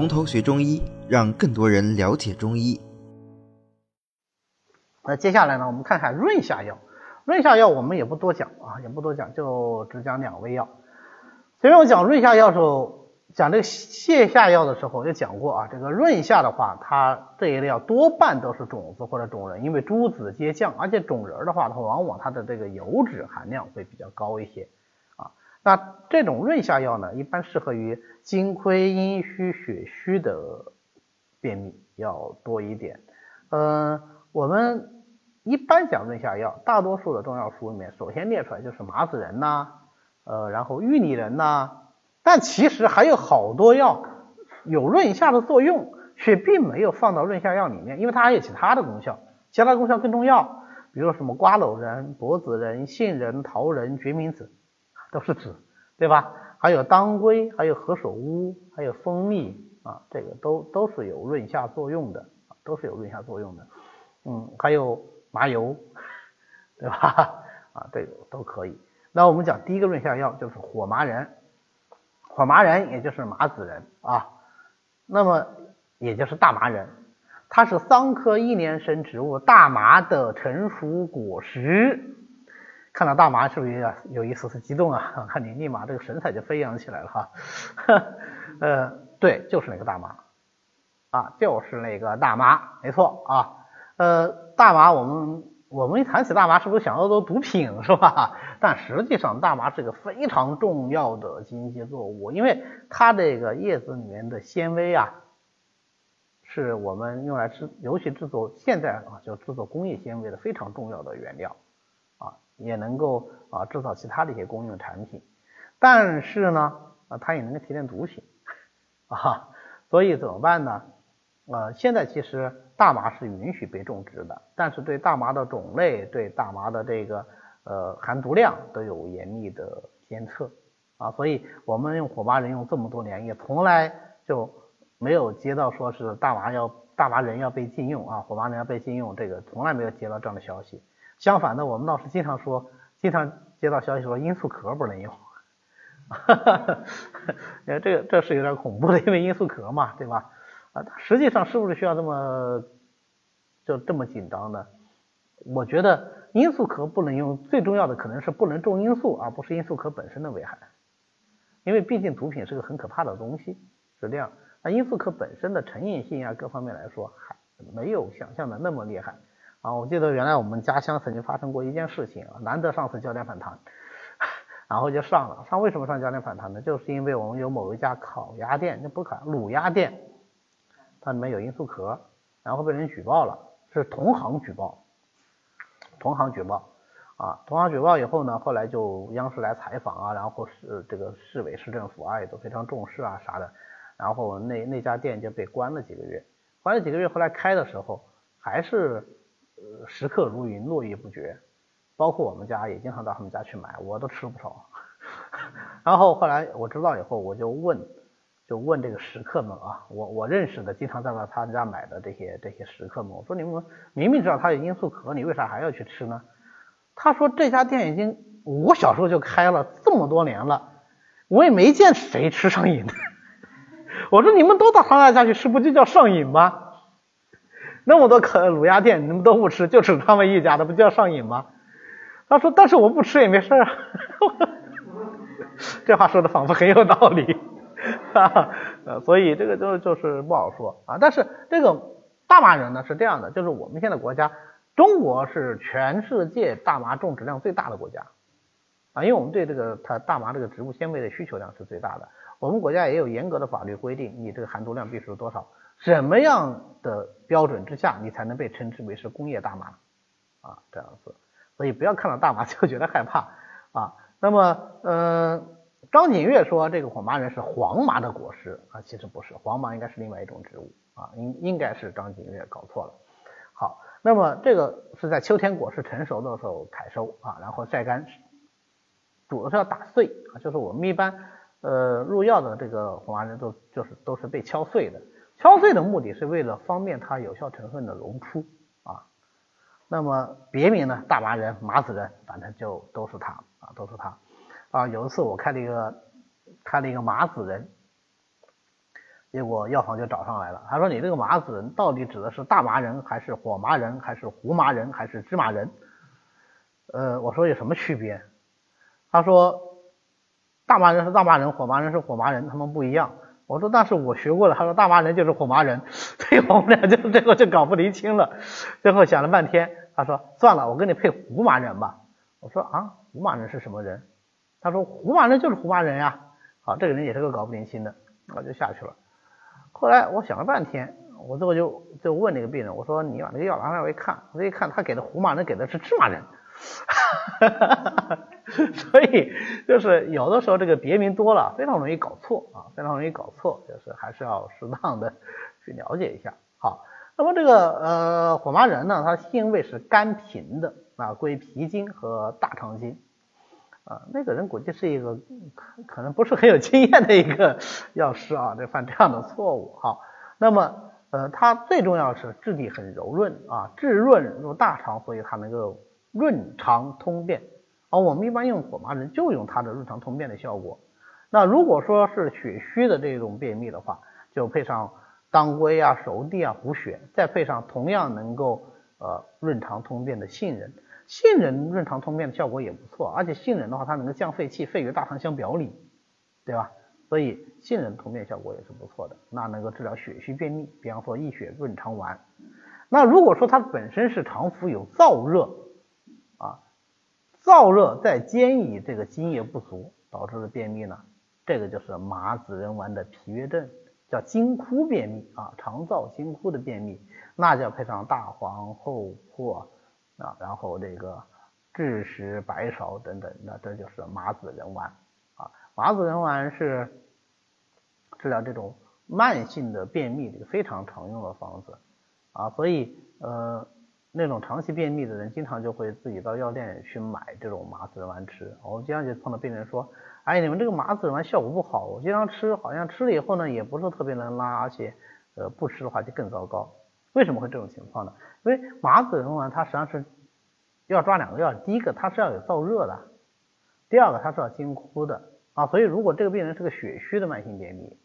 从头学中医，让更多人了解中医。那接下来呢，我们看看润下药。润下药我们也不多讲啊，也不多讲，就只讲两味药。前面我讲润下药的时候，讲这个泻下药的时候也讲过啊，这个润下的话，它这一类药多半都是种子或者种仁，因为诸子皆降，而且种仁的话，它往往它的这个油脂含量会比较高一些啊。那这种润下药呢，一般适合于津亏、阴虚、血虚的便秘要多一点。我们一般讲润下药，大多数的中药书里面首先列出来就是麻子仁然后芋泥仁但其实还有好多药有润下的作用，却并没有放到润下药里面，因为它还有其他的功效，其他的功效更重要，比如说什么瓜蒌仁、柏子仁、杏仁、桃仁、决明子，都是子，对吧？还有当归，还有何首乌，还有蜂蜜啊，这个都是有润下作用的，都是有润下作用的。还有麻油，对吧？这个都可以。那我们讲第一个润下药就是火麻仁，火麻仁也就是麻子仁啊，那么也就是大麻仁，它是桑科一年生植物大麻的成熟果实。看到大麻是不是有一丝丝激动啊？看你立马这个神采就飞扬起来了哈。对，就是那个大麻啊，就是那个大麻，没错啊。大麻，我们一谈起大麻，是不是想到都毒品是吧？但实际上，大麻是一个非常重要的经济作物，因为它这个叶子里面的纤维啊，是我们用来尤其制作现在啊就制作工业纤维的非常重要的原料啊，也能够啊制造其他的一些公用产品。但是呢，它也能够提炼毒品啊，所以怎么办呢？现在其实大麻是允许被种植的，但是对大麻的种类、对大麻的这个含毒量都有严密的监测啊，所以我们用火麻仁用这么多年，也从来就没有接到说是大麻仁要被禁用啊，火麻仁要被禁用，这个从来没有接到这样的消息。相反呢，我们倒是经常接到消息说罂粟壳不能用。这是有点恐怖的，因为罂粟壳嘛，对吧？实际上是不是需要这么紧张呢？我觉得罂粟壳不能用，最重要的可能是不能种罂粟，而不是罂粟壳本身的危害，因为毕竟毒品是个很可怕的东西，是这样。那罂粟壳本身的成瘾性啊，各方面来说还没有想象的那么厉害啊。我记得原来我们家乡曾经发生过一件事情啊，难得上次焦点反弹，然后就上了。为什么上焦点反弹呢？就是因为我们有某一家烤鸭店，那不是烤卤鸭店。它里面有罂粟壳，然后被人举报了，是同行举报以后呢，后来就央视来采访啊，然后这个市委市政府啊也都非常重视啊啥的，然后那家店就被关了几个月，后来开的时候还是食客如云，络绎不绝，包括我们家也经常到他们家去买，我都吃不少。然后后来我知道以后，我就问这个食客们啊，我认识的经常在他家买的这些食客们，我说你们明明知道他有罂粟壳，你为啥还要去吃呢？他说这家店已经我小时候就开了这么多年了，我也没见谁吃上瘾。我说你们都到他家去吃，不就叫上瘾吗？那么多卤鸭店你们都不吃，就只他们一家的，不叫上瘾吗？他说但是我不吃也没事啊。这话说的仿佛很有道理。所以这个就是不好说啊。但是这个大麻仁呢是这样的，就是我们现在中国是全世界大麻种植量最大的国家啊，因为我们对它大麻这个植物纤维的需求量是最大的。我们国家也有严格的法律规定，你这个含毒量必须是多少，什么样的标准之下你才能被称之为是工业大麻啊，这样子。所以不要看到大麻就觉得害怕啊。那么张景岳说这个火麻仁是黄麻的果实啊，其实不是，黄麻应该是另外一种植物啊，应该是张景岳搞错了。好，那么这个是在秋天果实成熟的时候采收啊，然后晒干，主要是要打碎啊，就是我们一般入药的这个火麻仁都是被敲碎的，敲碎的目的是为了方便它有效成分的溶出啊。那么别名呢，大麻仁、麻子仁，反正就都是它啊，都是它。有一次我开了一个麻子仁，结果药房就找上来了，他说你这个麻子人到底指的是大麻仁还是火麻仁还是胡麻仁还是芝麻仁？我说有什么区别？他说大麻仁是大麻仁，火麻仁是火麻仁，他们不一样。我说但是我学过了。他说大麻仁就是火麻仁，所以我们俩就最后就搞不厘清了。最后想了半天，他说算了，我跟你配胡麻仁吧。我说啊，胡麻仁是什么人？他说胡麻仁就是胡麻仁呀。好，这个人也是个搞不厘清的，我就下去了。后来我想了半天，我最后就问那个病人，我说你把那个药拿上来一看，我一看他给的胡麻仁给的是芝麻仁。所以就是有的时候这个别名多了非常容易搞错啊，非常容易搞错，就是还是要适当的去了解一下。好，那么这个火麻仁呢，它性味是甘平的啊，归脾经和大肠经啊。那个人估计是一个可能不是很有经验的一个药师啊，就犯这样的错误。好，那么它最重要的是质地很柔润啊，质润入大肠，所以它能够润肠通便啊，我们一般用火麻仁就用它的润肠通便的效果。那如果说是血虚的这种便秘的话，就配上当归啊、熟地啊补血，再配上同样能够润肠通便的杏仁。杏仁润肠通便的效果也不错，而且杏仁的话它能够降肺气，肺于大肠相表里，对吧？所以杏仁通便效果也是不错的，那能够治疗血虚便秘，比方说益血润肠丸。那如果说它本身是肠腑有燥热啊，燥热再兼以这个津液不足导致的便秘呢，这个就是麻子仁丸的脾约症，叫津枯便秘啊，肠燥津枯的便秘，那就要配上大黄、厚朴啊，然后这个枳实、白芍等等，那这就是麻子仁丸啊。麻子仁丸是治疗这种慢性的便秘的非常常用的方子啊，所以那种长期便秘的人，经常就会自己到药店去买这种麻子仁丸吃。我经常就碰到病人说，哎，你们这个麻子仁丸效果不好，我经常吃，好像吃了以后呢，也不是特别能拉，而且不吃的话就更糟糕。为什么会这种情况呢？因为麻子仁丸它实际上是要抓两个药，第一个它是要有燥热的，第二个它是要津枯的啊。所以如果这个病人是个血虚的慢性便秘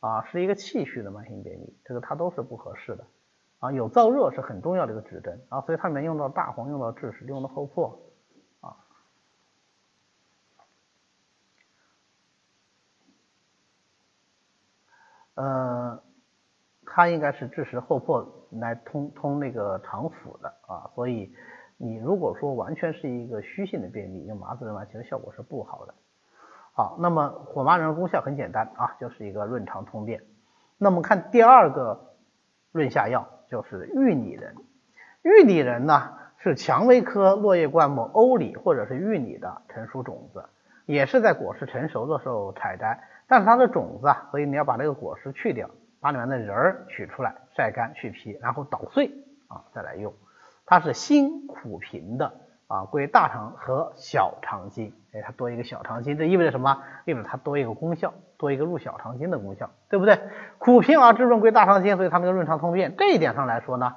啊，是一个气虚的慢性便秘，这个它都是不合适的。啊，有燥热是很重要的一个指征啊，所以它里面用到大黄，用到枳实，用到厚朴啊。它应该是枳实、厚朴来通那个肠腑的啊，所以你如果说完全是一个虚性的便秘，用麻子仁丸其实效果是不好的。好，那么火麻仁的功效很简单啊，就是一个润肠通便。那么看第二个润下药。就是玉里仁，玉里仁呢是蔷薇科落叶灌木欧李或者是玉里的成熟种子，也是在果实成熟的时候采摘，但是它的种子啊，所以你要把这个果实去掉，把里面的仁儿取出来，晒干去皮，然后捣碎啊再来用。它是辛苦平的啊，归大肠和小肠经，哎，它多一个小肠经，这意味着什么？意味着它多一个功效，多一个入小肠经的功效，对不对？苦平而滋润归大肠经，所以它那个润肠通便，这一点上来说呢，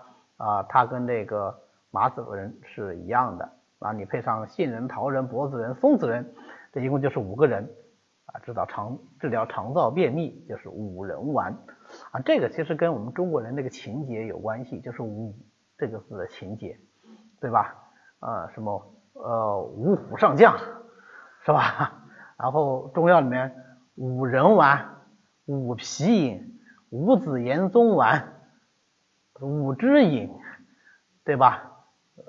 它跟这个麻子仁是一样的啊。你配上杏仁、桃仁、柏子仁、松子仁，这一共就是5个仁啊，治疗肠燥便秘就是5仁丸啊。这个其实跟我们中国人那个情节有关系，就是五这个字的情节，对吧？什么五虎上将是吧？然后中药里面5仁丸、5皮饮、5子延宗丸、5支饮，对吧？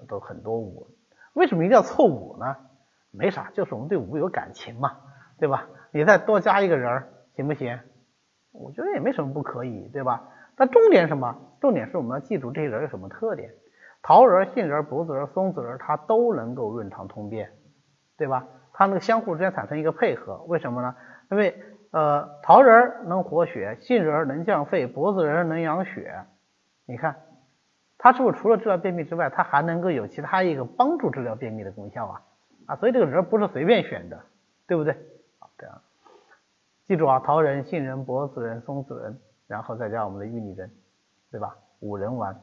都很多五，为什么一定要凑5呢？没啥，就是我们对5有感情嘛，对吧？你再多加一个人儿行不行？我觉得也没什么不可以，对吧？但重点什么？重点是我们要记住这些人有什么特点。桃仁、杏仁、柏子仁、松子仁，它都能够润肠通便，对吧？它那个相互之间产生一个配合，为什么呢？因为桃仁能活血，杏仁能降肺，柏子仁能养血。你看，它是不是除了治疗便秘之外，它还能够有其他一个帮助治疗便秘的功效啊？啊，所以这个仁不是随便选的，对不对？好，这样记住啊，桃仁、杏仁、柏子仁、松子仁，然后再加我们的玉里仁，对吧？5仁丸。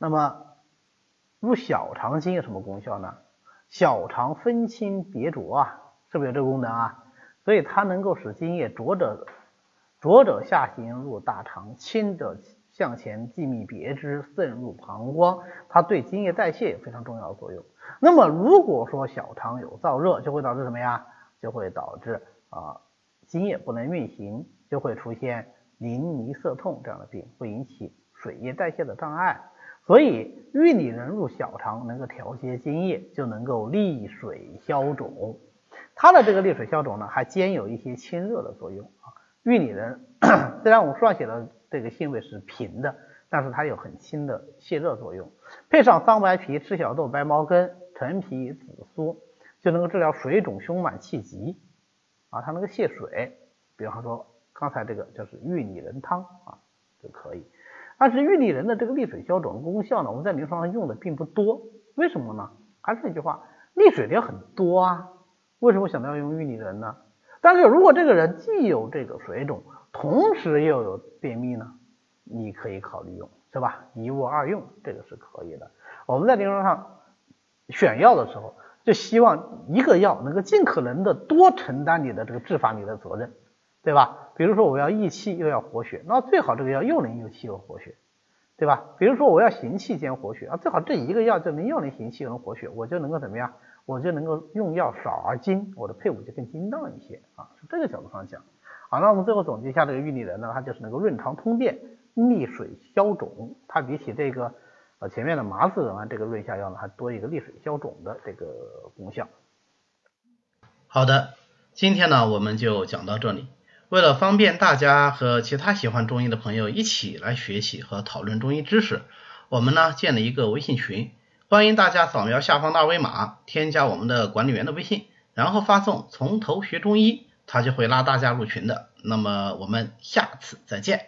那么入小肠经有什么功效呢？小肠分清别浊啊，是不是有这个功能啊？所以它能够使津液浊者浊者下行入大肠，清者向前继泌别枝，渗入膀胱。它对津液代谢有非常重要的作用。那么如果说小肠有燥热，就会导致什么呀？就会导致津液不能运行，就会出现淋漓涩痛这样的病，会引起水液代谢的障碍。所以运理人入小肠，能够调节津液，就能够利水消肿。它的这个利水消肿呢，还兼有一些清热的作用啊。运理人虽然我们书上写的这个性味是平的，但是它有很轻的泻热作用。配上桑白皮、赤小豆、白茅根、陈皮、紫苏，就能够治疗水肿、胸满、气急啊。它能够泻水，比方说刚才这个就是运理人汤啊，就可以。但是运理人的这个利水消肿的功效呢，我们在临床上用的并不多，为什么呢？还是那句话，利水的也很多啊，为什么想到要用运理人呢？但是如果这个人既有这个水肿，同时又有便秘呢，你可以考虑用，是吧？一物二用，这个是可以的。我们在临床上选药的时候，就希望一个药能够尽可能的多承担你的这个治法你的责任，对吧？比如说我要益气又要活血，那最好这个药又能益气又活血，对吧？比如说我要行气兼活血啊，最好这一个药就能又能行气又能活血，我就能够怎么样？我就能够用药少而精，我的配伍就更精当一些啊，从这个角度上讲。好，那我们最后总结一下，这个运理人呢，它就是能够润肠通便、利水消肿。它比起这个前面的麻四仁这个润下药呢，还多一个利水消肿的这个功效。好的，今天呢我们就讲到这里。为了方便大家和其他喜欢中医的朋友一起来学习和讨论中医知识，我们呢建了一个微信群，欢迎大家扫描下方的二维码，添加我们的管理员的微信，然后发送从头学中医，他就会拉大家入群的。那么我们下次再见。